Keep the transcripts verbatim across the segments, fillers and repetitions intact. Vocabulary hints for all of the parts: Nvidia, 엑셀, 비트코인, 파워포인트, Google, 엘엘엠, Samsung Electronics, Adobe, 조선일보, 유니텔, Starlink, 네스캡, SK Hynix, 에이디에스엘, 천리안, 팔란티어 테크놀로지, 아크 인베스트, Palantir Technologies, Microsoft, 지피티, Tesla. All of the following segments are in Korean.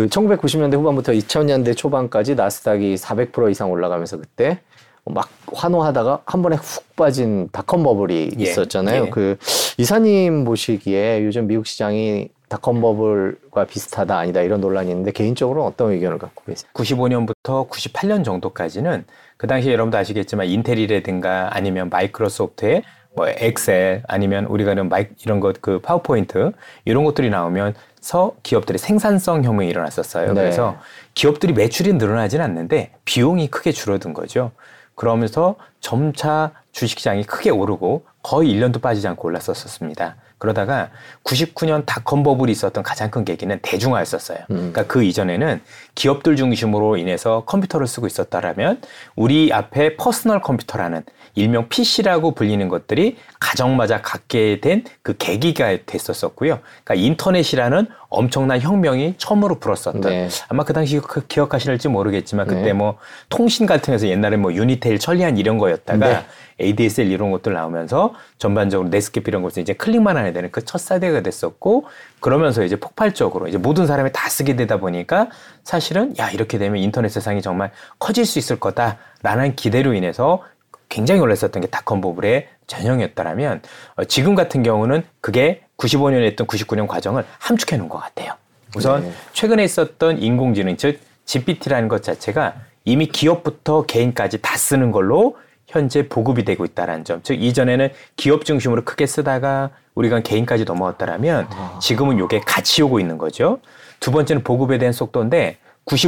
그 천구백구십 년대 후반부터 이천 년대 초반까지 나스닥이 사백 퍼센트 이상 올라가면서 그때 막 환호하다가 한 번에 훅 빠진 닷컴 버블이 예. 있었잖아요. 예. 그 이사님 보시기에 요즘 미국 시장이 닷컴 버블과 비슷하다 아니다 이런 논란이 있는데 개인적으로는 어떤 의견을 갖고 계세요? 구십오 년부터 구십팔 년 정도까지는 그 당시에 여러분도 아시겠지만 인텔이라든가 아니면 마이크로소프트의 뭐 엑셀 아니면 우리가 이런 마이 이런 것 그 파워포인트 이런 것들이 나오면서 기업들의 생산성 혁명이 일어났었어요. 네. 그래서 기업들이 매출이 늘어나진 않는데 비용이 크게 줄어든 거죠. 그러면서 점차 주식시장이 크게 오르고 거의 일 년도 빠지지 않고 올랐었습니다. 그러다가 구십구 년 닷컴 버블이 있었던 가장 큰 계기는 대중화였었어요. 음. 그러니까 그 이전에는 기업들 중심으로 인해서 컴퓨터를 쓰고 있었다라면 우리 앞에 퍼스널 컴퓨터라는 일명 피씨라고 불리는 것들이 가정마다 갖게 된 그 계기가 됐었었고요. 그러니까 인터넷이라는 엄청난 혁명이 처음으로 불었었던 네. 아마 그 당시 기억하실지 모르겠지만 그때 네. 뭐 통신 같은 데서 옛날에 뭐 유니텔, 천리안 이런 거였다가 네. 에이디에스엘 이런 것들 나오면서 전반적으로 네스캡 이런 것들 이제 클릭만 하는 데는 그 첫 사대가 됐었고 그러면서 이제 폭발적으로 이제 모든 사람이 다 쓰게 되다 보니까 사실은 야 이렇게 되면 인터넷 세상이 정말 커질 수 있을 거다라는 기대로 인해서 굉장히 올랐었던 게 닷컴 버블의 전형이었다라면 어, 지금 같은 경우는 그게 구십오 년에 했던 구십구 년 과정을 함축해 놓은 것 같아요. 우선 네. 최근에 있었던 인공지능 즉 지피티라는 것 자체가 이미 기업부터 개인까지 다 쓰는 걸로 현재 보급이 되고 있다는 점. 즉 이전에는 기업 중심으로 크게 쓰다가 우리가 개인까지 넘어왔다라면 지금은 이게 같이 오고 있는 거죠. 두 번째는 보급에 대한 속도인데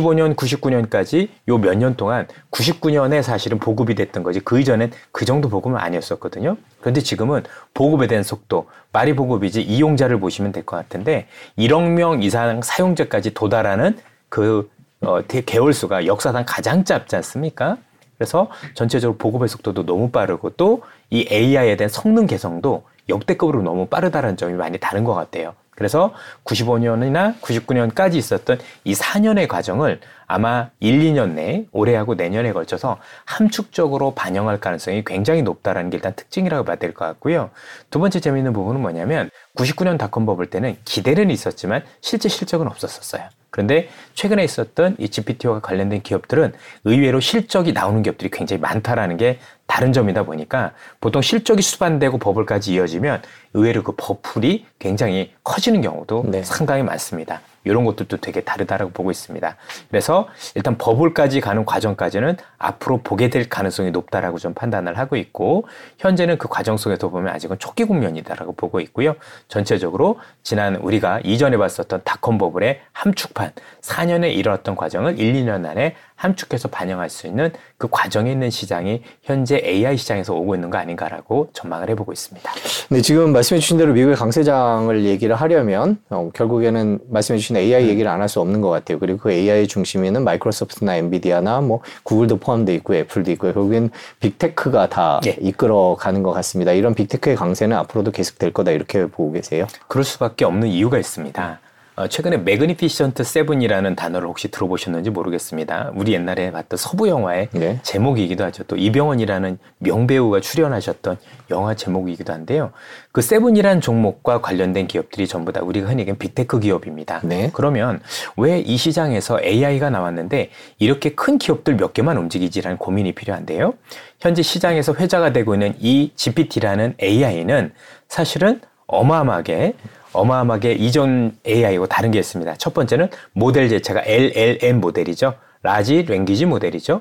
구십오 년, 구십구 년까지 요 몇 년 동안 구십구 년에 사실은 보급이 됐던 거지 그 이전엔 그 정도 보급은 아니었었거든요. 그런데 지금은 보급에 대한 속도, 말이 보급이지 이용자를 보시면 될 것 같은데 일억 명 이상 사용자까지 도달하는 그 어, 개월수가 역사상 가장 짧지 않습니까? 그래서 전체적으로 보급의 속도도 너무 빠르고 또 이 에이아이에 대한 성능 개성도 역대급으로 너무 빠르다는 점이 많이 다른 것 같아요. 그래서 구십오 년이나 구십구 년까지 있었던 이 사 년의 과정을 아마 일, 이 년 내에 올해하고 내년에 걸쳐서 함축적으로 반영할 가능성이 굉장히 높다라는 게 일단 특징이라고 봐야 될 것 같고요. 두 번째 재미있는 부분은 뭐냐면 구십구 년 닷컴 버블 때는 기대는 있었지만 실제 실적은 없었었어요. 그런데 최근에 있었던 이 지피티와 관련된 기업들은 의외로 실적이 나오는 기업들이 굉장히 많다라는 게 다른 점이다 보니까 보통 실적이 수반되고 버블까지 이어지면 의외로 그 버플이 굉장히 커지는 경우도 네. 상당히 많습니다. 이런 것들도 되게 다르다라고 보고 있습니다. 그래서 일단 버블까지 가는 과정까지는 앞으로 보게 될 가능성이 높다라고 좀 판단을 하고 있고 현재는 그 과정 속에서 보면 아직은 초기 국면이다라고 보고 있고요. 전체적으로 지난 우리가 이전에 봤었던 닷컴 버블의 함축판 사 년에 일어났던 과정을 일, 이 년 안에 함축해서 반영할 수 있는 그 과정에 있는 시장이 현재 에이아이 시장에서 오고 있는 거 아닌가라고 전망을 해보고 있습니다. 네, 지금 말씀해 주신 대로 미국의 강세장을 얘기를 하려면 어, 결국에는 말씀해 주신 에이아이 얘기를 안 할 수 없는 것 같아요. 그리고 그 에이아이 중심에는 마이크로소프트나 엔비디아나 뭐 구글도 포함되어 있고 애플도 있고 결국엔 빅테크가 다 예. 이끌어가는 것 같습니다. 이런 빅테크의 강세는 앞으로도 계속될 거다 이렇게 보고 계세요? 그럴 수밖에 없는 이유가 있습니다. 어, 최근에 매그니피션트 세븐이라는 단어를 혹시 들어보셨는지 모르겠습니다. 우리 옛날에 봤던 서부 영화의 네. 제목이기도 하죠. 또 이병헌이라는 명배우가 출연하셨던 영화 제목이기도 한데요. 그 세븐이라는 종목과 관련된 기업들이 전부 다 우리가 흔히 얘기하는 빅테크 기업입니다. 네. 그러면 왜 이 시장에서 에이아이가 나왔는데 이렇게 큰 기업들 몇 개만 움직이지라는 고민이 필요한데요. 현재 시장에서 회자가 되고 있는 이 지피티라는 에이아이는 사실은 어마어마하게 어마어마하게 이전 에이아이고 다른 게 있습니다. 첫 번째는 모델 자체가 엘엘엠 모델이죠. 라지 랭귀지 모델이죠.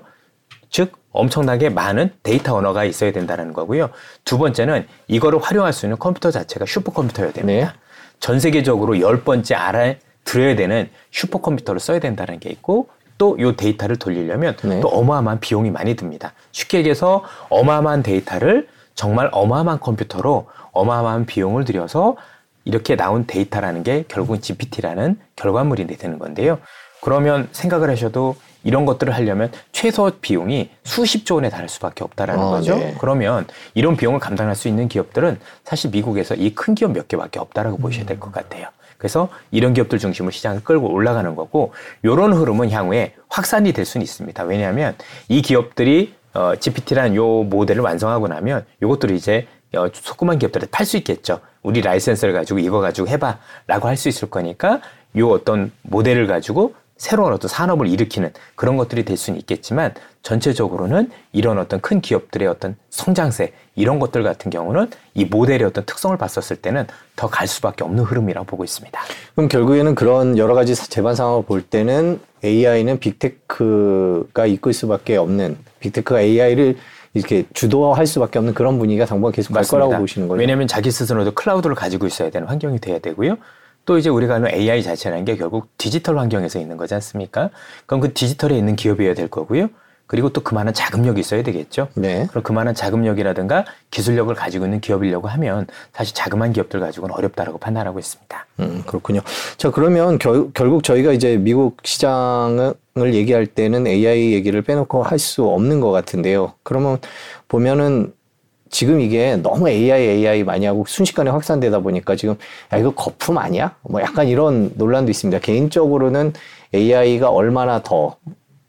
즉 엄청나게 많은 데이터 언어가 있어야 된다는 거고요. 두 번째는 이거를 활용할 수 있는 컴퓨터 자체가 슈퍼컴퓨터여야 됩니다. 네. 전 세계적으로 열 번째 알아들어야 되는 슈퍼컴퓨터를 써야 된다는 게 있고 또 이 데이터를 돌리려면 네. 또 어마어마한 비용이 많이 듭니다. 쉽게 얘기해서 어마어마한 데이터를 정말 어마어마한 컴퓨터로 어마어마한 비용을 들여서 이렇게 나온 데이터라는 게 결국은 지피티라는 결과물이 되는 건데요. 그러면 생각을 하셔도 이런 것들을 하려면 최소 비용이 수십조 원에 달할 수밖에 없다라는 아, 거죠. 네. 그러면 이런 비용을 감당할 수 있는 기업들은 사실 미국에서 이 큰 기업 몇 개밖에 없다라고 음. 보셔야 될 것 같아요. 그래서 이런 기업들 중심으로 시장을 끌고 올라가는 거고 이런 흐름은 향후에 확산이 될 수는 있습니다. 왜냐하면 이 기업들이 어, 지피티라는 요 모델을 완성하고 나면 이것들을 이제 어, 조그만 기업들한테 팔 수 있겠죠. 우리 라이센스를 가지고 이거 가지고 해봐 라고 할 수 있을 거니까 이 어떤 모델을 가지고 새로운 어떤 산업을 일으키는 그런 것들이 될 수는 있겠지만, 전체적으로는 이런 어떤 큰 기업들의 어떤 성장세, 이런 것들 같은 경우는 이 모델의 어떤 특성을 봤었을 때는 더 갈 수밖에 없는 흐름이라고 보고 있습니다. 그럼 결국에는 그런 여러 가지 재반 상황을 볼 때는 에이아이는 빅테크가 이끌 수밖에 없는, 빅테크가 에이아이를 이렇게 주도할 수밖에 없는 그런 분위기가 당분간 계속 갈 거라고 보시는 거죠. 왜냐하면 자기 스스로도 클라우드를 가지고 있어야 되는 환경이 돼야 되고요. 또 이제 우리가 아는 에이아이 자체라는 게 결국 디지털 환경에서 있는 거지 않습니까? 그럼 그 디지털에 있는 기업이어야 될 거고요. 그리고 또 그만한 자금력이 있어야 되겠죠. 네. 그럼 그만한 자금력이라든가 기술력을 가지고 있는 기업이려고 하면 사실 자그마한 기업들 가지고는 어렵다라고 판단하고 있습니다. 음, 그렇군요. 자, 그러면 결, 결국 저희가 이제 미국 시장을 얘기할 때는 에이아이 얘기를 빼놓고 할 수 없는 것 같은데요. 그러면 보면은 지금 이게 너무 에이아이, 에이아이 많이 하고 순식간에 확산되다 보니까 지금 야, 이거 거품 아니야? 뭐 약간 이런 논란도 있습니다. 개인적으로는 에이아이가 얼마나 더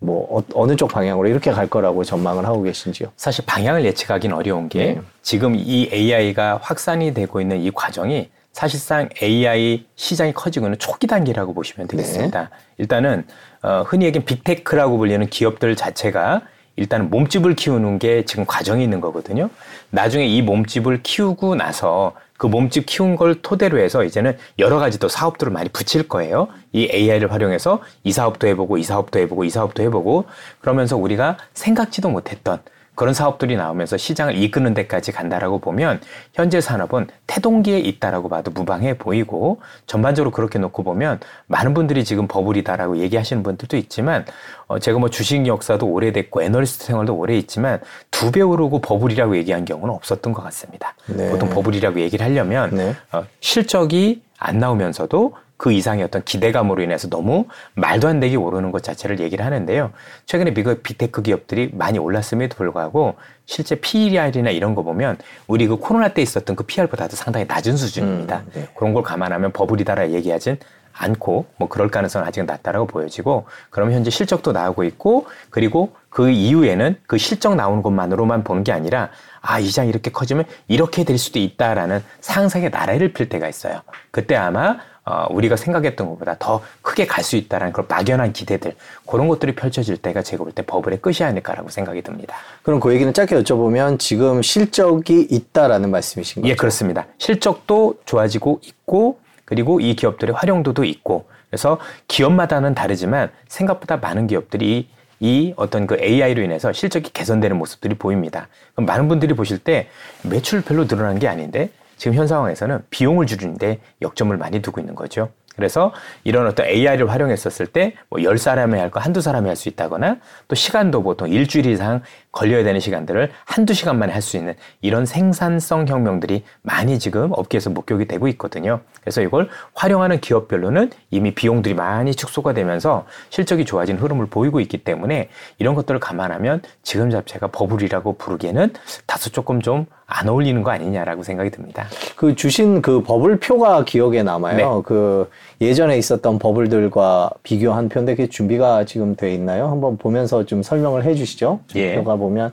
뭐 어, 어느 쪽 방향으로 이렇게 갈 거라고 전망을 하고 계신지요? 사실 방향을 예측하기는 어려운 게, 네. 지금 이 에이아이가 확산이 되고 있는 이 과정이 사실상 에이아이 시장이 커지고 있는 초기 단계라고 보시면 되겠습니다. 네. 일단은 어, 흔히 얘기하는 빅테크라고 불리는 기업들 자체가 일단은 몸집을 키우는 게 지금 과정이 있는 거거든요. 나중에 이 몸집을 키우고 나서 그 몸집 키운 걸 토대로 해서 이제는 여러 가지 또 사업들을 많이 붙일 거예요. 이 에이아이를 활용해서 이 사업도 해보고 이 사업도 해보고 이 사업도 해보고, 그러면서 우리가 생각지도 못했던 그런 사업들이 나오면서 시장을 이끄는 데까지 간다라고 보면 현재 산업은 태동기에 있다라고 봐도 무방해 보이고, 전반적으로 그렇게 놓고 보면 많은 분들이 지금 버블이다라고 얘기하시는 분들도 있지만, 어 제가 뭐 주식 역사도 오래됐고 애널리스트 생활도 오래 있지만 두 배 오르고 버블이라고 얘기한 경우는 없었던 것 같습니다. 네. 보통 버블이라고 얘기를 하려면, 네. 어 실적이 안 나오면서도 그 이상의 어떤 기대감으로 인해서 너무 말도 안 되게 오르는 것 자체를 얘기를 하는데요. 최근에 미국 빅테크 기업들이 많이 올랐음에도 불구하고 실제 피이알이나 이런 거 보면 우리 그 코로나 때 있었던 그 피알보다도 상당히 낮은 수준입니다. 음, 네. 그런 걸 감안하면 버블이다라 얘기하진 않고, 뭐 그럴 가능성은 아직 낮다라고 보여지고, 그러면 현재 실적도 나오고 있고, 그리고 그 이후에는 그 실적 나오는 것만으로만 보는 게 아니라, 아, 이 시장이 이렇게 커지면 이렇게 될 수도 있다라는 상상의 나래를 필 때가 있어요. 그때 아마 어, 우리가 생각했던 것보다 더 크게 갈 수 있다라는 그런 막연한 기대들, 그런 것들이 펼쳐질 때가 제가 볼 때 버블의 끝이 아닐까라고 생각이 듭니다. 그럼 그 얘기는 짧게 여쭤보면 지금 실적이 있다라는 말씀이신 거죠? 예, 그렇습니다. 실적도 좋아지고 있고, 그리고 이 기업들의 활용도도 있고, 그래서 기업마다는 다르지만 생각보다 많은 기업들이 이 어떤 그 에이아이로 인해서 실적이 개선되는 모습들이 보입니다. 그럼 많은 분들이 보실 때 매출 별로 늘어난 게 아닌데 지금 현 상황에서는 비용을 줄이는데 역점을 많이 두고 있는 거죠. 그래서 이런 어떤 에이아이를 활용했었을 때 뭐 열 사람이 할 거 한두 사람이 할 수 있다거나, 또 시간도 보통 일주일 이상 걸려야 되는 시간들을 한두 시간만에 할 수 있는 이런 생산성 혁명들이 많이 지금 업계에서 목격이 되고 있거든요. 그래서 이걸 활용하는 기업별로는 이미 비용들이 많이 축소가 되면서 실적이 좋아진 흐름을 보이고 있기 때문에 이런 것들을 감안하면 지금 자체가 버블이라고 부르기에는 다소 조금 좀 안 어울리는 거 아니냐라고 생각이 듭니다. 그 주신 그 버블표가 기억에 남아요. 네. 그 예전에 있었던 버블들과 비교한 표인데 그게 준비가 지금 돼 있나요? 한번 보면서 좀 설명을 해 주시죠. 예. 표가 보면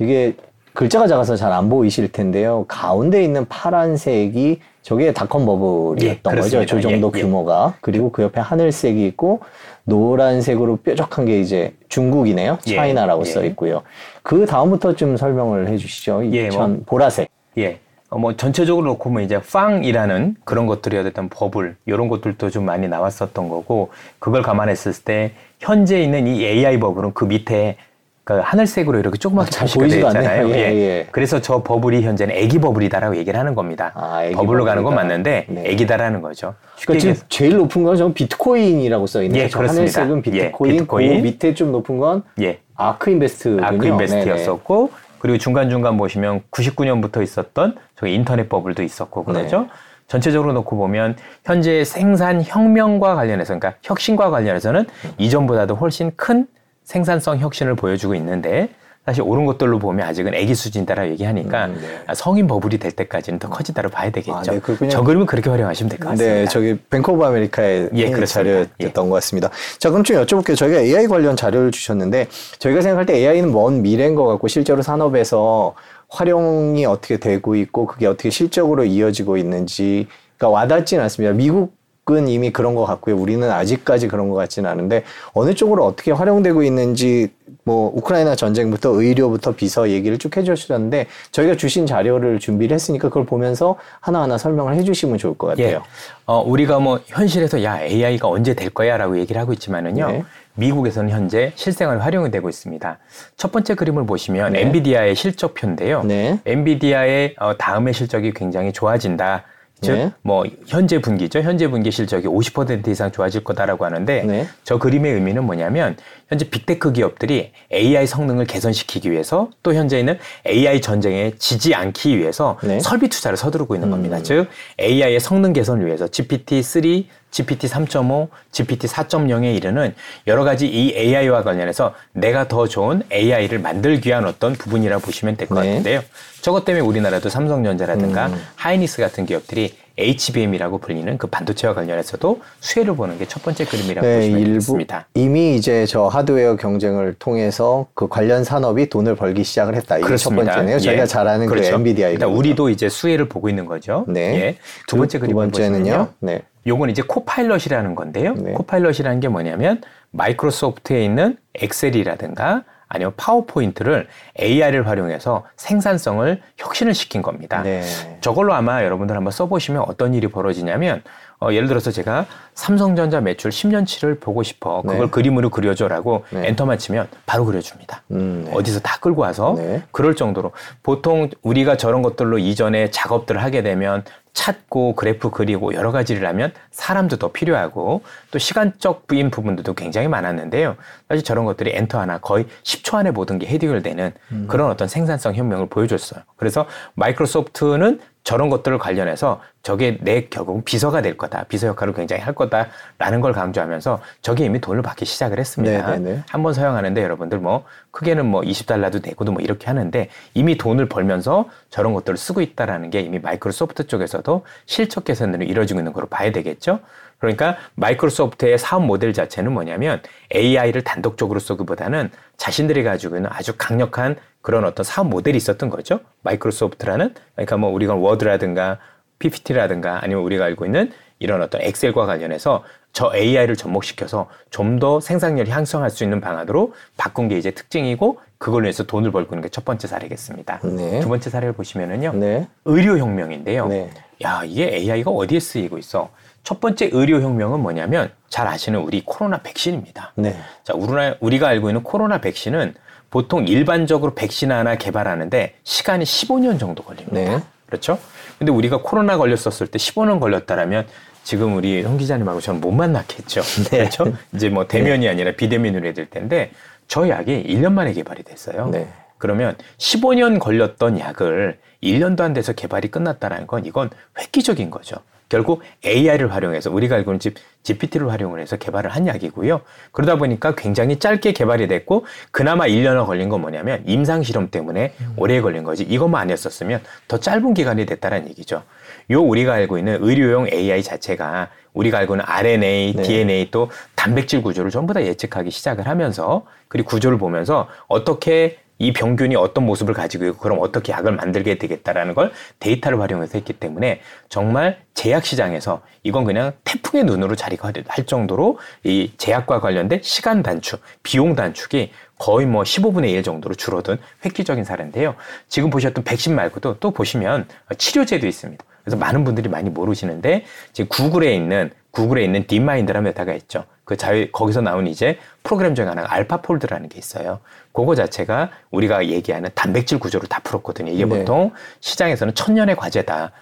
이게 글자가 작아서 잘 안 보이실 텐데요. 가운데 있는 파란색이 저게 닷컴 버블이었던, 예, 거죠. 저 정도, 예, 규모가. 예. 그리고 그 옆에 하늘색이 있고 노란색으로 뾰족한 게 이제 중국이네요. 예. 차이나라고, 예, 써 있고요. 그 다음부터 좀 설명을 해 주시죠. 예, 전 뭐, 보라색. 예. 어, 뭐, 전체적으로 놓고 보면 이제, 팡이라는 그런 것들이 어쨌든 버블, 이런 것들도 좀 많이 나왔었던 거고, 그걸 감안했을 때, 현재 있는 이 에이아이 버블은 그 밑에, 그 하늘색으로 이렇게 조그맣게 표시가 되어 있잖아요. 예, 예. 예. 그래서 저 버블이 현재는 애기 버블이다라고 얘기를 하는 겁니다. 아, 애기 버블로 버블이다. 가는 건 맞는데, 네. 애기다라는 거죠. 그러니까 지금 제일 높은 건 저 비트코인이라고 써 있는데, 예, 하늘색은 비트코인, 예, 비트코인. 그 밑에 좀 높은 건, 예, 아크 인베스트. 아크 인베스트였었고, 네네. 그리고 중간중간 보시면 구십구 년부터 있었던 저기 인터넷 버블도 있었고, 그렇죠? 네. 전체적으로 놓고 보면 현재 생산 혁명과 관련해서, 그러니까 혁신과 관련해서는 이전보다도 훨씬 큰 생산성 혁신을 보여주고 있는데, 사실 옳은 것들로 보면 아직은 애기 수준이다라고 얘기하니까, 음, 네. 성인 버블이 될 때까지는 더 커지다라고 봐야 되겠죠. 아, 네, 저 그림은 그렇게 활용하시면 될 것 같습니다. 네, 저기 뱅크 오브 아메리카의, 예, 자료였던, 예, 것 같습니다. 자, 그럼 좀 여쭤볼게요. 저희가 에이아이 관련 자료를 주셨는데 저희가 생각할 때 에이아이는 먼 미래인 것 같고, 실제로 산업에서 활용이 어떻게 되고 있고 그게 어떻게 실적으로 이어지고 있는지가 와닿지는 않습니다. 미국 쪽은 이미 그런 것 같고요. 우리는 아직까지 그런 것 같지는 않은데 어느 쪽으로 어떻게 활용되고 있는지 뭐 우크라이나 전쟁부터 의료부터 비서 얘기를 쭉 해주셨는데 저희가 주신 자료를 준비를 했으니까 그걸 보면서 하나하나 설명을 해주시면 좋을 것 같아요. 예. 어, 우리가 뭐 현실에서 야 에이아이가 언제 될 거야 라고 얘기를 하고 있지만은요. 네. 미국에서는 현재 실생활 활용이 되고 있습니다. 첫 번째 그림을 보시면 네. 엔비디아의 실적표인데요. 네. 엔비디아의 어, 다음의 실적이 굉장히 좋아진다. 즉, 네. 뭐 현재 분기죠. 현재 분기 실적이 오십 퍼센트 이상 좋아질 거다라고 하는데 네. 저 그림의 의미는 뭐냐면 현재 빅테크 기업들이 에이아이 성능을 개선시키기 위해서 또 현재는 에이아이 전쟁에 지지 않기 위해서 네. 설비 투자를 서두르고 있는 음. 겁니다. 즉, 에이아이의 성능 개선을 위해서 지피티 쓰리, 지피티 삼 점 오, 지피티 사 점 영에 이르는 여러 가지 이 에이아이와 관련해서 내가 더 좋은 에이아이를 만들기 위한 어떤 부분이라고 보시면 될 것 네. 같은데요. 저것 때문에 우리나라도 삼성전자라든가 음. 하이닉스 같은 기업들이 에이치비엠이라고 불리는 그 반도체와 관련해서도 수혜를 보는 게 첫 번째 그림이라고 네, 보시면 되겠습니다. 이미 이제 저 하드웨어 경쟁을 통해서 그 관련 산업이 돈을 벌기 시작을 했다. 이게 첫 번째네요. 예. 저희가 잘 아는 그렇죠. 그 엔비디아. 그러니까 우리도 이제 수혜를 보고 있는 거죠. 네. 예. 두 번째 그, 그림을 보시면요. 네. 요건 이제 코파일럿이라는 건데요. 네. 코파일럿이라는 게 뭐냐면 마이크로소프트에 있는 엑셀이라든가 아니면 파워포인트를 에이아이를 활용해서 생산성을 혁신을 시킨 겁니다. 네. 저걸로 아마 여러분들 한번 써보시면 어떤 일이 벌어지냐면 어, 예를 들어서 제가 삼성전자 매출 십 년치를 보고 싶어. 그걸 네. 그림으로 그려줘라고 네. 엔터만 치면 바로 그려줍니다. 음, 네. 어디서 다 끌고 와서 네. 그럴 정도로 보통 우리가 저런 것들로 이전에 작업들을 하게 되면 찾고 그래프 그리고 여러 가지를 하면 사람도 더 필요하고 또 시간적 부인 부분도 굉장히 많았는데요. 사실 저런 것들이 엔터 하나 거의 십 초 안에 모든 게 해결되는 음. 그런 어떤 생산성 혁명을 보여줬어요. 그래서 마이크로소프트는 저런 것들을 관련해서 저게 내 결국 비서가 될 거다. 비서 역할을 굉장히 할 거다라는 걸 강조하면서 저게 이미 돈을 받기 시작을 했습니다. 한 번 사용하는데 여러분들 뭐 크게는 뭐 이십 달러도 내고도 뭐 이렇게 하는데 이미 돈을 벌면서 저런 것들을 쓰고 있다라는 게 이미 마이크로소프트 쪽에서도 실적 개선으로 이루어지고 있는 걸로 봐야 되겠죠. 그러니까 마이크로소프트의 사업 모델 자체는 뭐냐면 에이아이를 단독적으로 쓰기보다는 자신들이 가지고 있는 아주 강력한 그런 어떤 사업 모델이 있었던 거죠. 마이크로소프트라는 그러니까 뭐 우리가 워드라든가 피피티라든가 아니면 우리가 알고 있는 이런 어떤 엑셀과 관련해서 저 에이아이를 접목시켜서 좀 더 생산력을 향상할 수 있는 방안으로 바꾼 게 이제 특징이고 그걸로 해서 돈을 벌고 있는 게 첫 번째 사례겠습니다. 네. 두 번째 사례를 보시면은요. 네. 의료혁명인데요. 네. 야, 이게 에이아이가 어디에 쓰이고 있어? 첫 번째 의료혁명은 뭐냐면 잘 아시는 우리 코로나 백신입니다. 네. 자, 우리가 알고 있는 코로나 백신은 보통 일반적으로 백신 하나 개발하는데 시간이 십오 년 정도 걸립니다. 네. 그렇죠? 근데 우리가 코로나 걸렸었을 때 십오 년 걸렸다라면 지금 우리 홍 기자님하고 저는 못 만났겠죠. 네. 그렇죠? 이제 뭐 대면이 네. 아니라 비대면으로 해야 될 텐데 저 약이 일 년 만에 개발이 됐어요. 네. 그러면 십오 년 걸렸던 약을 일 년도 안 돼서 개발이 끝났다는 건 이건 획기적인 거죠. 결국 에이아이를 활용해서 우리가 알고 있는 지피티를 활용을 해서 개발을 한 약이고요. 그러다 보니까 굉장히 짧게 개발이 됐고 그나마 일 년이 걸린 건 뭐냐면 임상실험 때문에 음. 오래 걸린 거지 이것만 아니었었으면 더 짧은 기간이 됐다는 얘기죠. 요 우리가 알고 있는 의료용 에이아이 자체가 우리가 알고 있는 알엔에이, 네. 디엔에이 또 단백질 구조를 전부 다 예측하기 시작을 하면서 그리고 구조를 보면서 어떻게 이 병균이 어떤 모습을 가지고 있고 그럼 어떻게 약을 만들게 되겠다라는 걸 데이터를 활용해서 했기 때문에 정말 제약시장에서 이건 그냥 태풍의 눈으로 자리가 할 정도로 이 제약과 관련된 시간 단축, 비용 단축이 거의 뭐 십오분의 일 정도로 줄어든 획기적인 사례인데요. 지금 보셨던 백신 말고도 또 보시면 치료제도 있습니다. 그래서 많은 분들이 많이 모르시는데 지금 구글에 있는 구글에 있는 딥마인드라는 회사가 있죠. 그 자유 거기서 나온 이제 프로그램 중에 하나가 알파폴드라는 게 있어요. 그거 자체가 우리가 얘기하는 단백질 구조로 다 풀었거든요. 이게 네. 보통 시장에서는 천년의 과제다.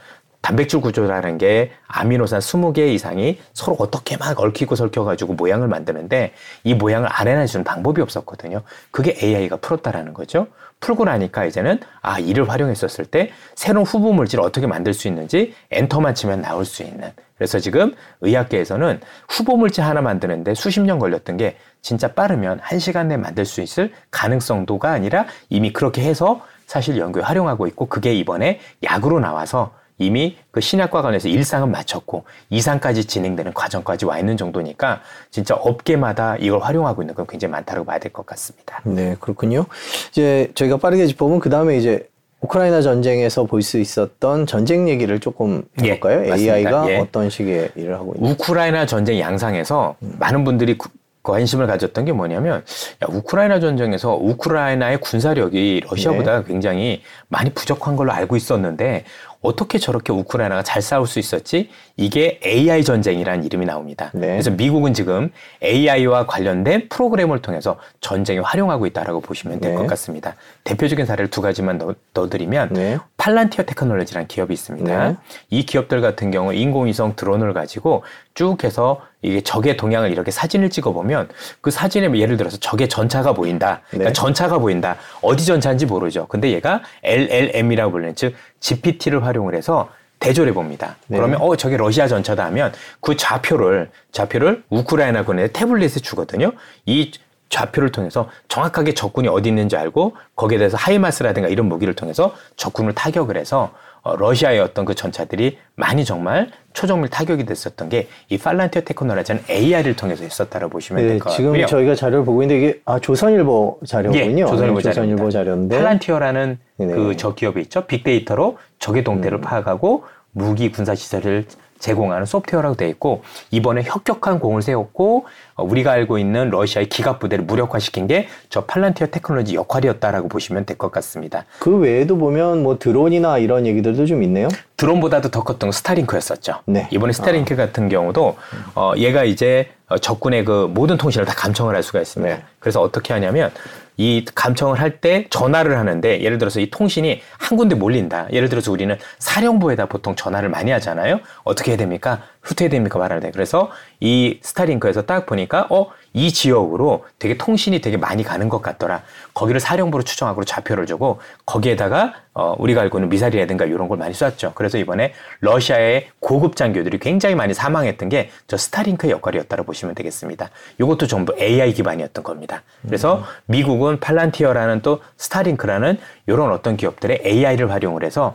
단백질 구조라는 게 아미노산 스무 개 이상이 서로 어떻게 막 얽히고 설켜가지고 모양을 만드는데 이 모양을 알아내주는 방법이 없었거든요. 그게 에이아이가 풀었다라는 거죠. 풀고 나니까 이제는 아 이를 활용했었을 때 새로운 후보 물질을 어떻게 만들 수 있는지 엔터만 치면 나올 수 있는. 그래서 지금 의학계에서는 후보 물질 하나 만드는데 수십 년 걸렸던 게 진짜 빠르면 한 시간 내에 만들 수 있을 가능성도가 아니라 이미 그렇게 해서 사실 연구에 활용하고 있고 그게 이번에 약으로 나와서 이미 그 신약과 관련해서 일상은 마쳤고 이상까지 진행되는 과정까지 와 있는 정도니까 진짜 업계마다 이걸 활용하고 있는 건 굉장히 많다고 봐야 될 것 같습니다. 네, 그렇군요. 이제 저희가 빠르게 짚어보면 그 다음에 이제 우크라이나 전쟁에서 볼 수 있었던 전쟁 얘기를 조금 해볼까요? 예, 에이아이가 예. 어떤 식의 일을 하고 있는지. 우크라이나 전쟁 양상에서 음. 많은 분들이 구, 관심을 가졌던 게 뭐냐면 야, 우크라이나 전쟁에서 우크라이나의 군사력이 러시아보다 네. 굉장히 많이 부족한 걸로 알고 있었는데 어떻게 저렇게 우크라이나가 잘 싸울 수 있었지? 이게 에이아이 전쟁이라는 이름이 나옵니다. 네. 그래서 미국은 지금 에이아이와 관련된 프로그램을 통해서 전쟁에 활용하고 있다라고 보시면 될 것 네. 같습니다. 대표적인 사례를 두 가지만 넣, 넣어드리면 네. 팔란티어 테크놀로지라는 기업이 있습니다. 네. 이 기업들 같은 경우 인공위성 드론을 가지고 쭉 해서 이게 적의 동향을 이렇게 사진을 찍어보면 그 사진에 예를 들어서 적의 전차가 보인다. 그러니까 네. 전차가 보인다. 어디 전차인지 모르죠. 근데 얘가 엘엘엠이라고 불리는 즉 지피티를 활용을 해서 대조를 해봅니다. 네. 그러면 어 저게 러시아 전차다 하면 그 좌표를 좌표를 우크라이나군의 태블릿에 주거든요. 이 좌표를 통해서 정확하게 적군이 어디 있는지 알고 거기에 대해서 하이마스라든가 이런 무기를 통해서 적군을 타격을 해서 어, 러시아의 어떤 그 전차들이 많이 정말 초정밀 타격이 됐었던 게 이 팔란티어 테크놀로지는 에이아이를 통해서 했었다라고 보시면 네, 될 것 같고요. 지금 저희가 자료를 보고 있는데 이게 아 조선일보 자료군요. 예, 조선일보, 조선일보 자료인데 팔란티어라는 네. 그 저 기업이 있죠. 빅데이터로 적의 동태를 음. 파악하고 무기 군사시설을 제공하는 소프트웨어라고 되어 있고 이번에 혁혁한 공을 세웠고 어, 우리가 알고 있는 러시아의 기갑 부대를 무력화시킨 게 저 팔란티어 테크놀로지 역할이었다라고 보시면 될 것 같습니다. 그 외에도 보면 뭐 드론이나 이런 얘기들도 좀 있네요. 드론보다도 더 컸던 건 스타링크였었죠. 네. 이번에 스타링크 아. 같은 경우도 어, 얘가 이제 적군의 그 모든 통신을 다 감청을 할 수가 있습니다. 네. 그래서 어떻게 하냐면 이 감청을 할 때 전화를 하는데 예를 들어서 이 통신이 한 군데 몰린다. 예를 들어서 우리는 사령부에다 보통 전화를 많이 하잖아요. 어떻게 해야 됩니까? 후퇴해야 됩니까? 말아야 돼. 그래서 이 스타링크에서 딱 보니까 어? 이 지역으로 되게 통신이 되게 많이 가는 것 같더라. 거기를 사령부로 추정하고 좌표를 주고 거기에다가 어, 우리가 알고 있는 미사일이라든가 이런 걸 많이 쐈죠. 그래서 이번에 러시아의 고급 장교들이 굉장히 많이 사망했던 게 저 스타링크의 역할이었다고 보시면 되겠습니다. 이것도 전부 에이아이 기반이었던 겁니다. 그래서 음. 미국은 팔란티어라는 또 스타링크라는 이런 어떤 기업들의 에이아이를 활용을 해서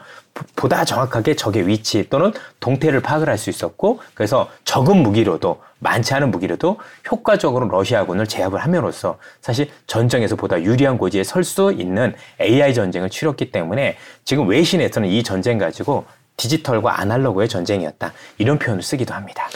보다 정확하게 적의 위치 또는 동태를 파악을 할 수 있었고 그래서 적은 무기로도 많지 않은 무기로도 효과적으로 러시아군을 제압을 함으로써 사실 전쟁에서 보다 유리한 고지에 설 수 있는 에이아이 전쟁을 치렀기 때문에 지금 외신에서는 이 전쟁 가지고 디지털과 아날로그의 전쟁이었다. 이런 표현을 쓰기도 합니다.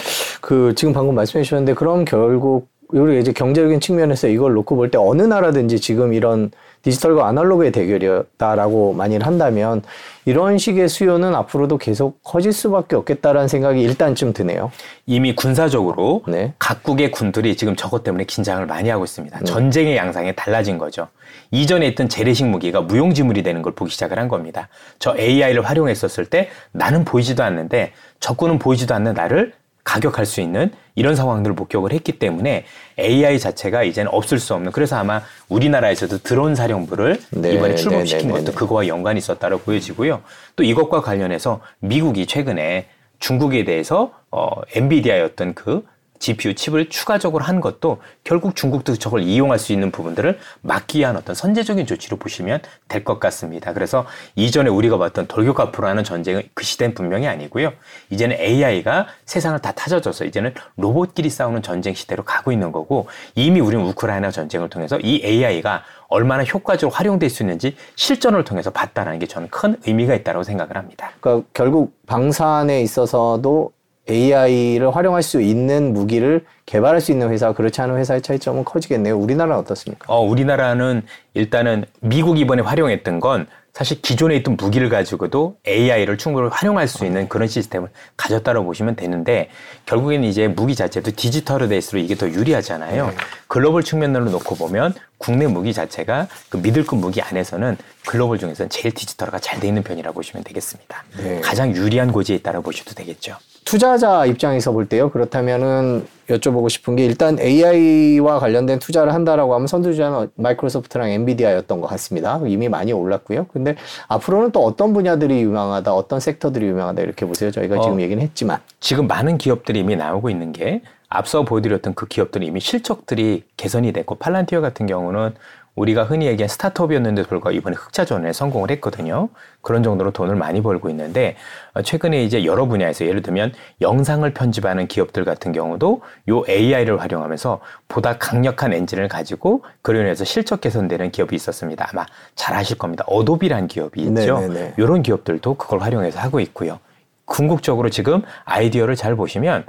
그 지금 방금 말씀해 주셨는데 그럼 결국 우리가 이제 경제적인 측면에서 이걸 놓고 볼 때 어느 나라든지 지금 이런 디지털과 아날로그의 대결이었다라고 만일 한다면 이런 식의 수요는 앞으로도 계속 커질 수밖에 없겠다라는 생각이 일단쯤 드네요. 이미 군사적으로 네. 각국의 군들이 지금 저것 때문에 긴장을 많이 하고 있습니다. 네. 전쟁의 양상이 달라진 거죠. 이전에 있던 재래식 무기가 무용지물이 되는 걸 보기 시작을 한 겁니다. 저 에이아이를 활용했었을 때 나는 보이지도 않는데 적군은 보이지도 않는 나를 가격할 수 있는 이런 상황들을 목격을 했기 때문에 에이아이 자체가 이제는 없을 수 없는 그래서 아마 우리나라에서도 드론 사령부를 네, 이번에 출범시킨 네, 네, 것도 네. 그거와 연관이 있었다고 보여지고요. 또 이것과 관련해서 미국이 최근에 중국에 대해서 어, 엔비디아의 어떤 그 지피유 칩을 추가적으로 한 것도 결국 중국도 저걸 이용할 수 있는 부분들을 막기 위한 어떤 선제적인 조치로 보시면 될 것 같습니다. 그래서 이전에 우리가 봤던 돌격가포라는 전쟁은 그 시대는 분명히 아니고요. 이제는 에이아이가 세상을 다 타져줘서 이제는 로봇끼리 싸우는 전쟁 시대로 가고 있는 거고 이미 우리는 우크라이나 전쟁을 통해서 이 에이아이가 얼마나 효과적으로 활용될 수 있는지 실전을 통해서 봤다는 게 저는 큰 의미가 있다고 생각을 합니다. 그러니까 결국 방산에 있어서도 에이아이를 활용할 수 있는 무기를 개발할 수 있는 회사와 그렇지 않은 회사의 차이점은 커지겠네요. 우리나라는 어떻습니까? 어, 우리나라는 일단은 미국이 이번에 활용했던 건 사실 기존에 있던 무기를 가지고도 에이아이를 충분히 활용할 수 있는 그런 시스템을 가졌다고 보시면 되는데 결국에는 이제 무기 자체도 디지털로 돼있으므로 이게 더 유리하잖아요. 글로벌 측면으로 놓고 보면 국내 무기 자체가 그 미들급 무기 안에서는 글로벌 중에서는 제일 디지털화가 잘 돼 있는 편이라고 보시면 되겠습니다. 네. 가장 유리한 고지에 있다고 보셔도 되겠죠. 투자자 입장에서 볼 때요. 그렇다면은 여쭤보고 싶은 게 일단 에이아이와 관련된 투자를 한다라고 하면 선두주자는 마이크로소프트랑 엔비디아였던 것 같습니다. 이미 많이 올랐고요. 근데 앞으로는 또 어떤 분야들이 유망하다, 어떤 섹터들이 유망하다 이렇게 보세요. 저희가 어, 지금 얘기는 했지만. 지금 많은 기업들이 이미 나오고 있는 게 앞서 보여드렸던 그 기업들은 이미 실적들이 개선이 됐고 팔란티어 같은 경우는 우리가 흔히 얘기한 스타트업이었는데도 불구하고 이번에 흑자전에 성공을 했거든요. 그런 정도로 돈을 많이 벌고 있는데 최근에 이제 여러 분야에서 예를 들면 영상을 편집하는 기업들 같은 경우도 요 에이아이를 활용하면서 보다 강력한 엔진을 가지고 그로 인해서 실적 개선되는 기업이 있었습니다. 아마 잘 아실 겁니다. 어도비라는 기업이 있죠. 네네네. 이런 기업들도 그걸 활용해서 하고 있고요. 궁극적으로 지금 아이디어를 잘 보시면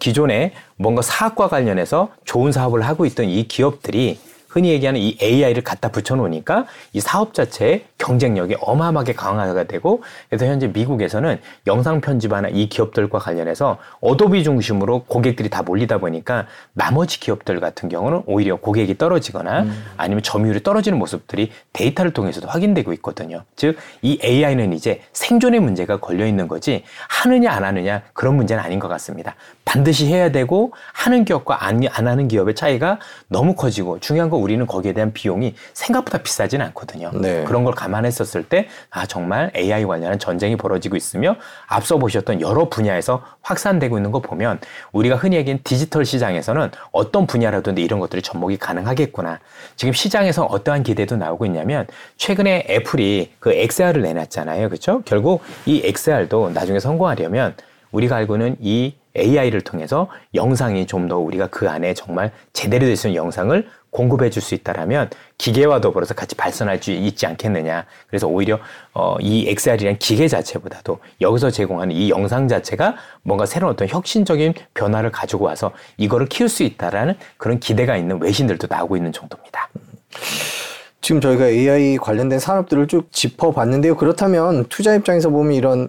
기존에 뭔가 사업과 관련해서 좋은 사업을 하고 있던 이 기업들이 흔히 얘기하는 이 에이아이를 갖다 붙여놓으니까 이 사업 자체의 경쟁력이 어마어마하게 강화가 되고, 그래서 현재 미국에서는 영상 편집하는 이 기업들과 관련해서 어도비 중심으로 고객들이 다 몰리다 보니까 나머지 기업들 같은 경우는 오히려 고객이 떨어지거나 음. 아니면 점유율이 떨어지는 모습들이 데이터를 통해서도 확인되고 있거든요. 즉 이 에이아이는 이제 생존의 문제가 걸려있는 거지 하느냐 안 하느냐 그런 문제는 아닌 것 같습니다. 반드시 해야 되고 하는 기업과 안, 안 하는 기업의 차이가 너무 커지고, 중요한 건 우리는 거기에 대한 비용이 생각보다 비싸진 않거든요. 네. 그런 걸 감안했었을 때 아 정말 에이아이 관련한 전쟁이 벌어지고 있으며 앞서 보셨던 여러 분야에서 확산되고 있는 거 보면 우리가 흔히 얘기하는 디지털 시장에서는 어떤 분야라든지 이런 것들이 접목이 가능하겠구나. 지금 시장에서 어떠한 기대도 나오고 있냐면 최근에 애플이 그 엑스알을 내놨잖아요. 그렇죠? 결국 이 엑스알도 나중에 성공하려면 우리가 알고는 이 에이아이를 통해서 영상이 좀 더 우리가 그 안에 정말 제대로 될 수 있는 영상을 공급해 줄 수 있다라면 기계와 더불어서 같이 발전할 수 있지 않겠느냐. 그래서 오히려 어, 이 엑스알이라는 기계 자체보다도 여기서 제공하는 이 영상 자체가 뭔가 새로운 어떤 혁신적인 변화를 가지고 와서 이거를 키울 수 있다라는 그런 기대가 있는 외신들도 나오고 있는 정도입니다. 지금 저희가 에이아이 관련된 산업들을 쭉 짚어봤는데요. 그렇다면 투자 입장에서 보면 이런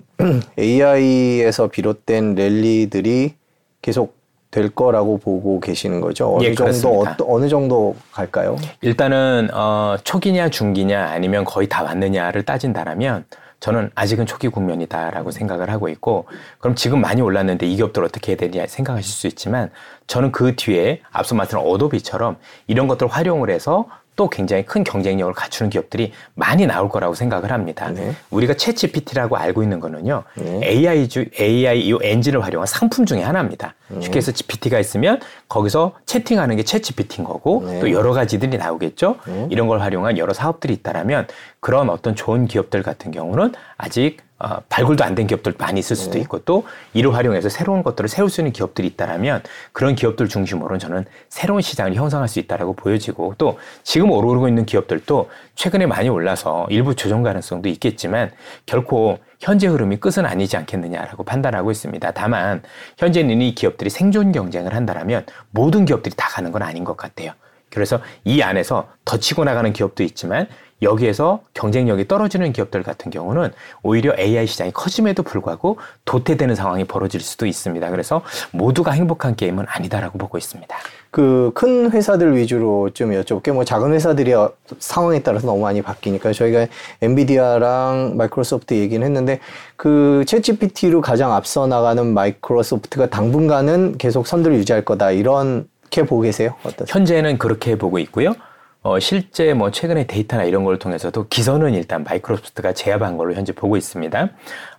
에이아이에서 비롯된 랠리들이 계속 될 거라고 보고 계시는 거죠? 어느 예, 정도 어떠, 어느 정도 갈까요? 일단은 어, 초기냐 중기냐 아니면 거의 다 왔느냐를 따진다라면 저는 아직은 초기 국면이다라고 생각을 하고 있고, 그럼 지금 많이 올랐는데 이 기업들 어떻게 해야 되냐 생각하실 수 있지만 저는 그 뒤에 앞서 말씀드린 어도비처럼 이런 것들을 활용을 해서 또 굉장히 큰 경쟁력을 갖추는 기업들이 많이 나올 거라고 생각을 합니다. 네. 우리가 챗지피티라고 알고 있는 거는요. 네. 에이아이, 주, 에이아이 이 엔진을 활용한 상품 중에 하나입니다. 네. 쉽게 해서 지피티가 있으면 거기서 채팅하는 게 챗지피티인 거고 네. 또 여러 가지들이 나오겠죠. 네. 이런 걸 활용한 여러 사업들이 있다라면 그런 어떤 좋은 기업들 같은 경우는 아직 어, 발굴도 안 된 기업들 많이 있을 수도 있고 또 이를 활용해서 새로운 것들을 세울 수 있는 기업들이 있다라면 그런 기업들 중심으로는 저는 새로운 시장을 형성할 수 있다라고 보여지고, 또 지금 오르고 있는 기업들도 최근에 많이 올라서 일부 조정 가능성도 있겠지만 결코 현재 흐름이 끝은 아니지 않겠느냐라고 판단하고 있습니다. 다만 현재는 이 기업들이 생존 경쟁을 한다라면 모든 기업들이 다 가는 건 아닌 것 같아요. 그래서 이 안에서 더 치고 나가는 기업도 있지만 여기에서 경쟁력이 떨어지는 기업들 같은 경우는 오히려 에이아이 시장이 커짐에도 불구하고 도태되는 상황이 벌어질 수도 있습니다. 그래서 모두가 행복한 게임은 아니다라고 보고 있습니다. 그 큰 회사들 위주로 좀 여쭤볼게요. 뭐 작은 회사들이 상황에 따라서 너무 많이 바뀌니까 저희가 엔비디아랑 마이크로소프트 얘기는 했는데 그 챗지피티로 가장 앞서 나가는 마이크로소프트가 당분간은 계속 선두를 유지할 거다. 이런 보고 계세요? 어떠세요? 현재는 그렇게 보고 있고요. 어, 실제 뭐 최근에 데이터나 이런 걸 통해서도 기선은 일단 마이크로소프트가 제압한 걸로 현재 보고 있습니다.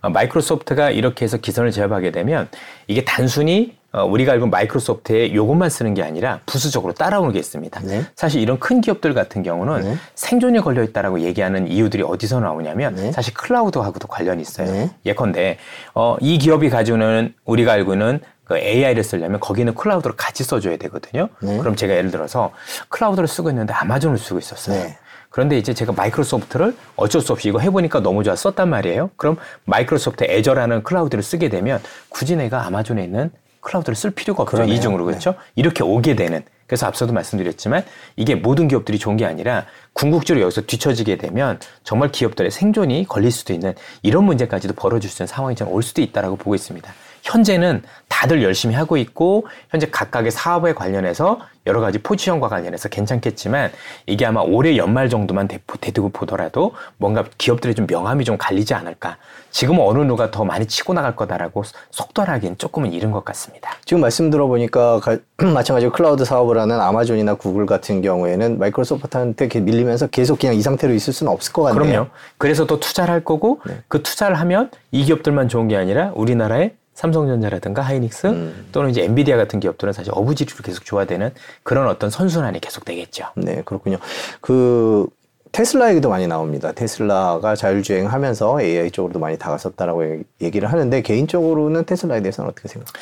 어, 마이크로소프트가 이렇게 해서 기선을 제압하게 되면 이게 단순히 어, 우리가 알고 마이크로소프트에 요것만 쓰는 게 아니라 부수적으로 따라오는 게 있습니다. 네. 사실 이런 큰 기업들 같은 경우는 네. 생존이 걸려있다라고 얘기하는 이유들이 어디서 나오냐면 네. 사실 클라우드하고도 관련이 있어요. 네. 예컨대 어, 이 기업이 가지고는 우리가 알고 있는 그 에이아이를 쓰려면 거기는 클라우드를 같이 써줘야 되거든요. 네. 그럼 제가 예를 들어서 클라우드를 쓰고 있는데 아마존을 쓰고 있었어요. 네. 그런데 이제 제가 마이크로소프트를 어쩔 수 없이 이거 해보니까 너무 좋아 썼단 말이에요. 그럼 마이크로소프트 애저라는 클라우드를 쓰게 되면 굳이 내가 아마존에 있는 클라우드를 쓸 필요가 없죠. 그러네요. 이중으로 그렇죠. 네. 이렇게 오게 되는. 그래서 앞서도 말씀드렸지만 이게 모든 기업들이 좋은 게 아니라 궁극적으로 여기서 뒤처지게 되면 정말 기업들의 생존이 걸릴 수도 있는 이런 문제까지도 벌어질 수 있는 상황이 올 수도 있다라고 보고 있습니다. 현재는 다들 열심히 하고 있고 현재 각각의 사업에 관련해서 여러 가지 포지션과 관련해서 괜찮겠지만 이게 아마 올해 연말 정도만 되두고 보더라도 뭔가 기업들의 좀 명암이 좀 갈리지 않을까. 지금은 어느 누가 더 많이 치고 나갈 거다라고 속도하기엔 조금은 이른 것 같습니다. 지금 말씀 들어보니까 가, 마찬가지로 클라우드 사업을 하는 아마존이나 구글 같은 경우에는 마이크로소프트한테 밀리면서 계속 그냥 이 상태로 있을 수는 없을 것 같네요. 그럼요. 그래서 또 투자를 할 거고 네. 그 투자를 하면 이 기업들만 좋은 게 아니라 우리나라에 삼성전자라든가 하이닉스 음. 또는 이제 엔비디아 같은 기업들은 사실 어부지리로 계속 좋아되는 그런 어떤 선순환이 계속 되겠죠. 네, 그렇군요. 그 테슬라 얘기도 많이 나옵니다. 테슬라가 자율주행하면서 에이아이 쪽으로도 많이 다가섰다라고 얘기를 하는데 개인적으로는 테슬라에 대해서는 어떻게 생각하세요?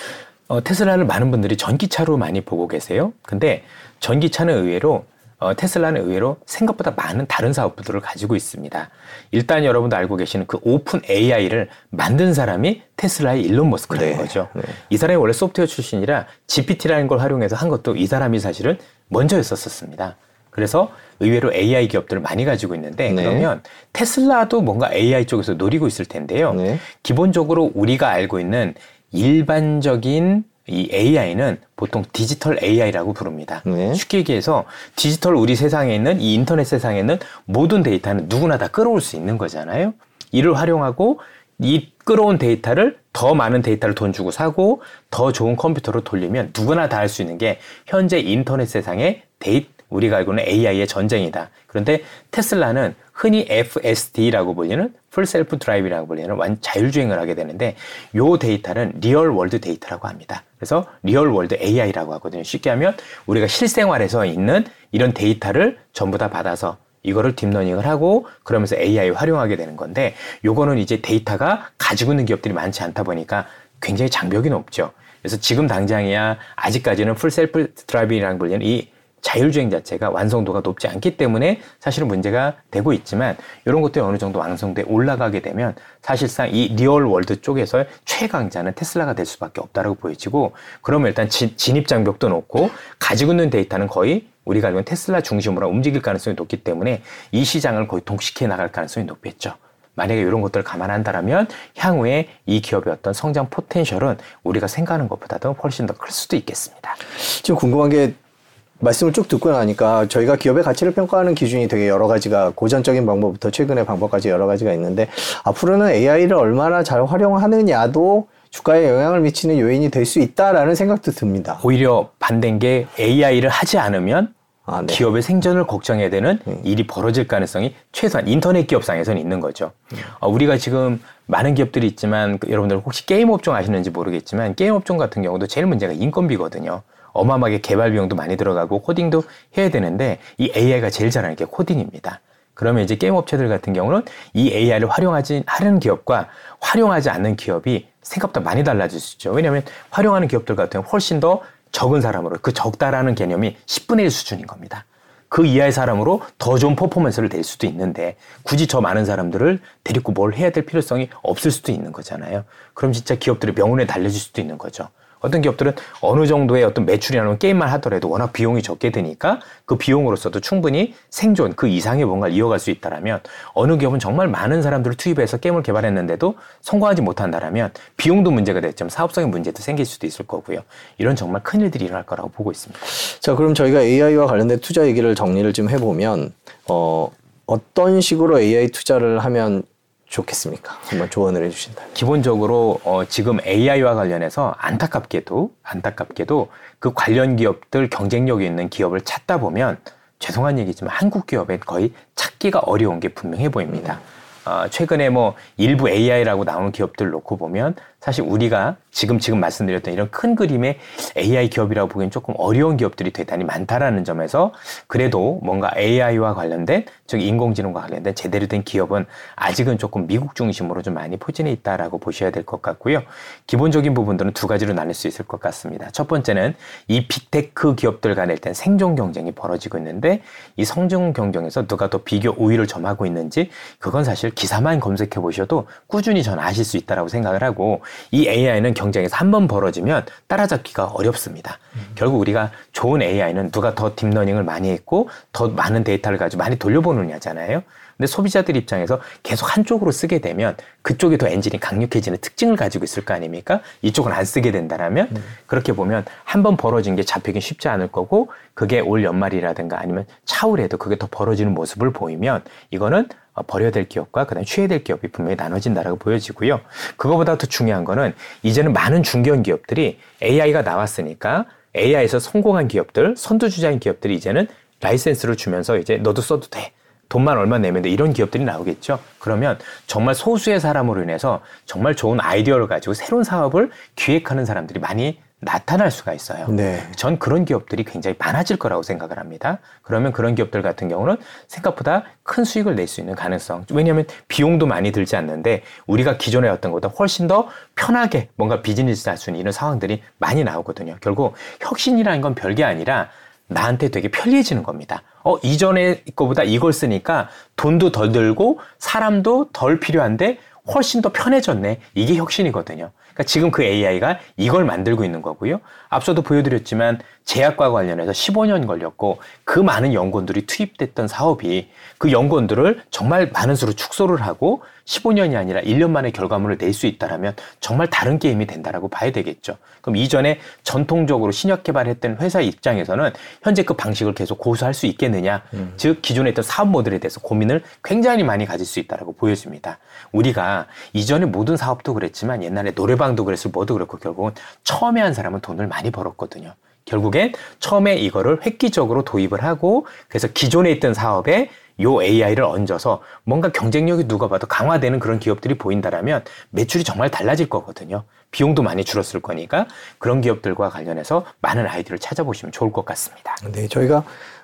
어, 테슬라를 많은 분들이 전기차로 많이 보고 계세요. 근데 전기차는 의외로 어, 테슬라는 의외로 생각보다 많은 다른 사업부들을 가지고 있습니다. 일단 여러분도 알고 계시는 그 오픈 에이아이를 만든 사람이 테슬라의 일론 머스크라는 네, 거죠. 네. 이 사람이 원래 소프트웨어 출신이라 지피티라는 걸 활용해서 한 것도 이 사람이 사실은 먼저였었습니다. 그래서 의외로 에이아이 기업들을 많이 가지고 있는데 네. 그러면 테슬라도 뭔가 에이아이 쪽에서 노리고 있을 텐데요. 네. 기본적으로 우리가 알고 있는 일반적인 이 에이아이는 보통 디지털 에이아이라고 부릅니다. 네. 쉽게 얘기해서 디지털 우리 세상에 있는 이 인터넷 세상에 있는 모든 데이터는 누구나 다 끌어올 수 있는 거잖아요. 이를 활용하고 이 끌어온 데이터를 더 많은 데이터를 돈 주고 사고 더 좋은 컴퓨터로 돌리면 누구나 다 할 수 있는 게 현재 인터넷 세상의 데이터 우리가 알고 있는 에이아이의 전쟁이다. 그런데 테슬라는 흔히 에프에스디라고 불리는 풀 셀프 드라이브라고 불리는 완 자율주행을 하게 되는데 이 데이터는 리얼 월드 데이터라고 합니다. 그래서 리얼 월드 에이아이라고 하거든요. 쉽게 하면 우리가 실생활에서 있는 이런 데이터를 전부 다 받아서 이거를 딥러닝을 하고 그러면서 에이아이 활용하게 되는 건데 요거는 이제 데이터가 가지고 있는 기업들이 많지 않다 보니까 굉장히 장벽이 높죠. 그래서 지금 당장이야 아직까지는 풀 셀프 드라이빙이라고 불리는 이 자율주행 자체가 완성도가 높지 않기 때문에 사실은 문제가 되고 있지만 이런 것도 어느 정도 완성도에 올라가게 되면 사실상 이 리얼 월드 쪽에서의 최강자는 테슬라가 될 수밖에 없다라고 보여지고 그러면 일단 지, 진입 장벽도 높고 가지고 있는 데이터는 거의 우리가 알고 있는 테슬라 중심으로 움직일 가능성이 높기 때문에 이 시장을 거의 동식해 나갈 가능성이 높겠죠. 만약에 이런 것들을 감안한다면 향후에 이 기업의 어떤 성장 포텐셜은 우리가 생각하는 것보다도 훨씬 더 클 수도 있겠습니다. 지금 궁금한 게 말씀을 쭉 듣고 나니까 저희가 기업의 가치를 평가하는 기준이 되게 여러 가지가 고전적인 방법부터 최근의 방법까지 여러 가지가 있는데 앞으로는 에이아이를 얼마나 잘 활용하느냐도 주가에 영향을 미치는 요인이 될 수 있다라는 생각도 듭니다. 오히려 반대인 게 에이아이를 하지 않으면 아, 네. 기업의 생존을 걱정해야 되는 음. 일이 벌어질 가능성이 최소한 인터넷 기업상에서는 있는 거죠. 음. 어, 우리가 지금 많은 기업들이 있지만 그, 여러분들 혹시 게임 업종 아시는지 모르겠지만 게임 업종 같은 경우도 제일 문제가 인건비거든요. 어마어마하게 개발 비용도 많이 들어가고 코딩도 해야 되는데 이 에이아이가 제일 잘하는 게 코딩입니다. 그러면 이제 게임 업체들 같은 경우는 이 에이아이를 활용하지 하는 기업과 활용하지 않는 기업이 생각보다 많이 달라질 수 있죠. 왜냐하면 활용하는 기업들 같은 경우는 훨씬 더 적은 사람으로 그 적다라는 개념이 십분의 일 수준인 겁니다. 그 이하의 사람으로 더 좋은 퍼포먼스를 낼 수도 있는데 굳이 저 많은 사람들을 데리고 뭘 해야 될 필요성이 없을 수도 있는 거잖아요. 그럼 진짜 기업들의 명운에 달려질 수도 있는 거죠. 어떤 기업들은 어느 정도의 어떤 매출이라는 게임만 하더라도 워낙 비용이 적게 드니까 그 비용으로서도 충분히 생존 그 이상의 뭔가를 이어갈 수 있다라면 어느 기업은 정말 많은 사람들을 투입해서 게임을 개발했는데도 성공하지 못한다라면 비용도 문제가 됐지만 사업적인 문제도 생길 수도 있을 거고요. 이런 정말 큰일들이 일어날 거라고 보고 있습니다. 자, 그럼 저희가 에이아이와 관련된 투자 얘기를 정리를 좀 해보면 어, 어떤 식으로 에이아이 투자를 하면 좋겠습니까? 한번 조언을 해주신다면. 기본적으로 어, 지금 에이아이와 관련해서 안타깝게도 안타깝게도 그 관련 기업들 경쟁력이 있는 기업을 찾다 보면 죄송한 얘기지만 한국 기업에 거의 찾기가 어려운 게 분명해 보입니다. 음. 어, 최근에 뭐 일부 에이아이라고 나오는 기업들 놓고 보면 사실 우리가 지금 지금 말씀드렸던 이런 큰 그림의 에이아이 기업이라고 보기엔 조금 어려운 기업들이 대단히 많다라는 점에서 그래도 뭔가 에이아이와 관련된 즉 인공지능과 관련된 제대로 된 기업은 아직은 조금 미국 중심으로 좀 많이 포진해 있다라고 보셔야 될 것 같고요. 기본적인 부분들은 두 가지로 나눌 수 있을 것 같습니다. 첫 번째는 이 빅테크 기업들 간에 일단 생존 경쟁이 벌어지고 있는데 이 생존 경쟁에서 누가 더 비교 우위를 점하고 있는지 그건 사실 기사만 검색해 보셔도 꾸준히 전 아실 수 있다라고 생각을 하고 이 에이아이는 경쟁에서 한 번 벌어지면 따라잡기가 어렵습니다. 음. 결국 우리가 좋은 에이아이는 누가 더 딥러닝을 많이 했고 더 많은 데이터를 가지고 많이 돌려보느냐잖아요. 근데 소비자들 입장에서 계속 한쪽으로 쓰게 되면 그쪽이 더 엔진이 강력해지는 특징을 가지고 있을 거 아닙니까? 이쪽은 안 쓰게 된다라면 음. 그렇게 보면 한 번 벌어진 게 잡히긴 쉽지 않을 거고 그게 올 연말이라든가 아니면 차후에도 그게 더 벌어지는 모습을 보이면 이거는 버려야 될 기업과 그다음에 취해야 될 기업이 분명히 나눠진다라고 보여지고요. 그거보다 더 중요한 거는 이제는 많은 중견 기업들이 에이아이가 나왔으니까 에이아이에서 성공한 기업들, 선두주자인 기업들이 이제는 라이센스를 주면서 이제 너도 써도 돼. 돈만 얼마 내면 돼. 이런 기업들이 나오겠죠. 그러면 정말 소수의 사람으로 인해서 정말 좋은 아이디어를 가지고 새로운 사업을 기획하는 사람들이 많이 나타날 수가 있어요. 네. 전 그런 기업들이 굉장히 많아질 거라고 생각을 합니다. 그러면 그런 기업들 같은 경우는 생각보다 큰 수익을 낼 수 있는 가능성. 왜냐하면 비용도 많이 들지 않는데 우리가 기존에 어떤 것보다 훨씬 더 편하게 뭔가 비즈니스 할 수 있는 이런 상황들이 많이 나오거든요. 결국 혁신이라는 건 별게 아니라 나한테 되게 편리해지는 겁니다. 어, 이전에 거보다 이걸 쓰니까 돈도 덜 들고 사람도 덜 필요한데 훨씬 더 편해졌네. 이게 혁신이거든요. 그러니까 지금 그 에이아이가 이걸 만들고 있는 거고요. 앞서도 보여드렸지만 제약과 관련해서 십오 년 걸렸고 그 많은 연구원들이 투입됐던 사업이 그 연구원들을 정말 많은 수로 축소를 하고 십오 년이 아니라 일 년 만에 결과물을 낼 수 있다라면 정말 다른 게임이 된다라고 봐야 되겠죠. 그럼 이전에 전통적으로 신약 개발했던 회사 입장에서는 현재 그 방식을 계속 고수할 수 있겠느냐. 음. 즉 기존에 있던 사업 모델에 대해서 고민을 굉장히 많이 가질 수 있다라고 보여집니다. 우리가 이전에 모든 사업도 그랬지만 옛날에 노래방도 그랬을 뭐도 그렇고 결국은 처음에 한 사람은 돈을 많이 벌었거든요. 결국엔 처음에 이거를 획기적으로 도입을 하고 그래서 기존에 있던 사업에 요 에이아이를 얹어서 뭔가 경쟁력이 누가 봐도 강화되는 그런 기업들이 보인다라면 매출이 정말 달라질 거거든요. 비용도 많이 줄었을 거니까 그런 기업들과 관련해서 많은 아이디어를 찾아보시면 좋을 것 같습니다. 네, 저희가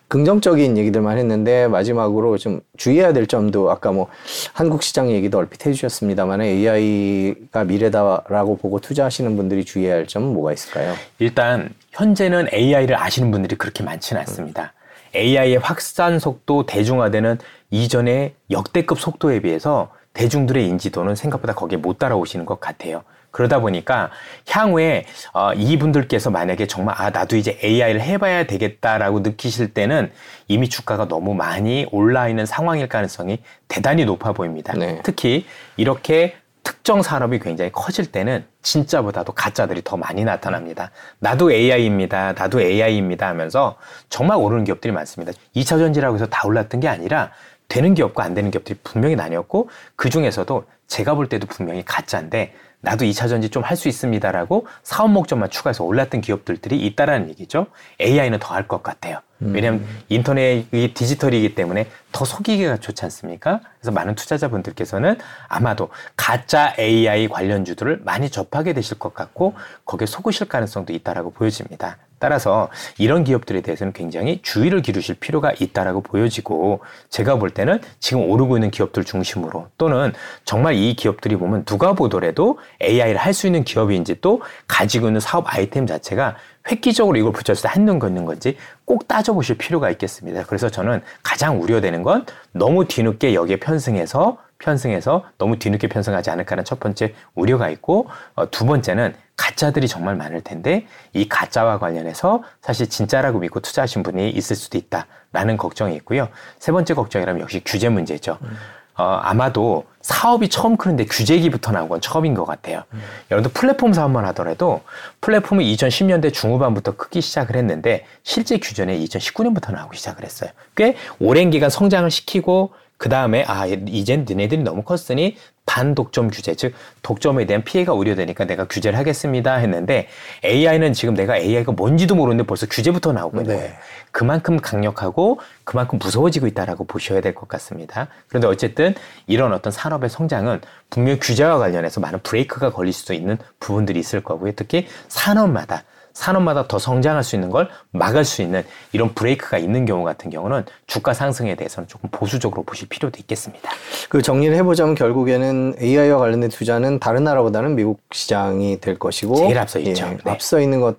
긍정적인 얘기들만 했는데 마지막으로 좀 주의해야 될 점도 아까 뭐 한국 시장 얘기도 얼핏 해주셨습니다만 에이아이가 미래다라고 보고 투자하시는 분들이 주의해야 할 점은 뭐가 있을까요? 일단 현재는 에이아이를 아시는 분들이 그렇게 많지는 않습니다. 에이아이의 확산 속도, 대중화되는 이전의 역대급 속도에 비해서 대중들의 인지도는 생각보다 거기에 못 따라오시는 것 같아요. 그러다 보니까 향후에 어, 이분들께서 만약에 정말 아 나도 이제 에이아이를 해봐야 되겠다라고 느끼실 때는 이미 주가가 너무 많이 올라있는 상황일 가능성이 대단히 높아 보입니다. 네. 특히 이렇게 특정 산업이 굉장히 커질 때는 진짜보다도 가짜들이 더 많이 나타납니다. 나도 에이아이입니다. 나도 에이아이입니다 하면서 정말 오르는 기업들이 많습니다. 이 차 전지라고 해서 다 올랐던 게 아니라 되는 기업과 안 되는 기업들이 분명히 나뉘었고 그중에서도 제가 볼 때도 분명히 가짜인데 나도 이 차 전지 좀 할 수 있습니다라고 사업 목적만 추가해서 올랐던 기업들이 있다라는 얘기죠. 에이아이는 더 할 것 같아요. 왜냐하면 음. 인터넷이 디지털이기 때문에 더 속이기가 좋지 않습니까? 그래서 많은 투자자분들께서는 아마도 가짜 에이아이 관련주들을 많이 접하게 되실 것 같고 거기에 속으실 가능성도 있다라고 보여집니다. 따라서 이런 기업들에 대해서는 굉장히 주의를 기르실 필요가 있다라고 보여지고 제가 볼 때는 지금 오르고 있는 기업들 중심으로 또는 정말 이 기업들이 보면 누가 보더라도 에이아이를 할 수 있는 기업인지 또 가지고 있는 사업 아이템 자체가 획기적으로 이걸 붙였을 때 한눈 걷는 건지 꼭 따져보실 필요가 있겠습니다. 그래서 저는 가장 우려되는 건 너무 뒤늦게 여기에 편승해서 편승해서 너무 뒤늦게 편승하지 않을까라는 첫 번째 우려가 있고 어, 두 번째는 가짜들이 정말 많을 텐데 이 가짜와 관련해서 사실 진짜라고 믿고 투자하신 분이 있을 수도 있다라는 걱정이 있고요. 세 번째 걱정이라면 역시 규제 문제죠. 음. 어, 아마도 사업이 처음 크는데 규제기부터 나온 건 처음인 것 같아요. 음. 여러분들 플랫폼 사업만 하더라도 플랫폼은 이천십 년대 중후반부터 크기 시작을 했는데 실제 규제는 이천십구 년부터 나오기 시작을 했어요. 꽤 오랜 기간 성장을 시키고 그 다음에 아 이젠 니네들이 너무 컸으니 반독점 규제, 즉 독점에 대한 피해가 우려되니까 내가 규제를 하겠습니다 했는데 에이아이는 지금 내가 에이아이가 뭔지도 모르는데 벌써 규제부터 나오고 있는 거예요. 네. 그만큼 강력하고 그만큼 무서워지고 있다라고 보셔야 될 것 같습니다. 그런데 어쨌든 이런 어떤 산업의 성장은 분명히 규제와 관련해서 많은 브레이크가 걸릴 수도 있는 부분들이 있을 거고요. 특히 산업마다 산업마다 더 성장할 수 있는 걸 막을 수 있는 이런 브레이크가 있는 경우 같은 경우는 주가 상승에 대해서는 조금 보수적으로 보실 필요도 있겠습니다. 그 정리를 해보자면 결국에는 에이아이와 관련된 투자는 다른 나라보다는 미국 시장이 될 것이고 제일 앞서 있죠. 예, 네. 앞서 있는 것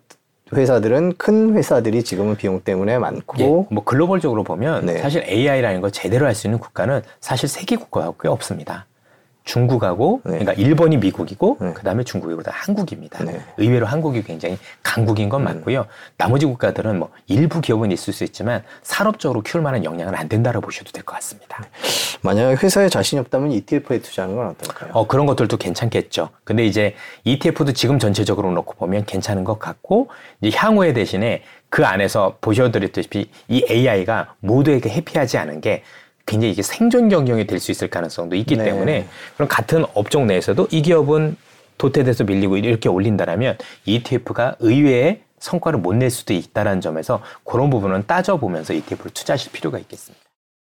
회사들은 큰 회사들이 지금은 비용 때문에 많고 예, 뭐 글로벌적으로 보면 네. 사실 에이아이라는 걸 제대로 할 수 있는 국가는 사실 세 개 국가가 꽤 없습니다. 중국하고 네. 그러니까 일본이 미국이고 네. 그다음에 중국이고 한국입니다. 네. 의외로 한국이 굉장히 강국인 건 맞고요. 네. 나머지 국가들은 뭐 일부 기업은 있을 수 있지만 산업적으로 키울 만한 영향은 안 된다라고 보셔도 될 것 같습니다. 네. 만약에 회사에 자신이 없다면 이티에프에 투자하는 건 어떨까요? 어, 그런 것들도 괜찮겠죠. 근데 이제 이티에프도 지금 전체적으로 놓고 보면 괜찮은 것 같고 이제 향후에 대신에 그 안에서 보셔드렸듯이 이 에이아이가 모두에게 해피하지 않은 게 굉장히 이게 생존 경쟁이 될 수 있을 가능성도 있기 네. 때문에 그럼 같은 업종 내에서도 이 기업은 도태돼서 밀리고 이렇게 올린다라면 이티에프가 의외의 성과를 못 낼 수도 있다는 점에서 그런 부분은 따져보면서 이티에프를 투자하실 필요가 있겠습니다.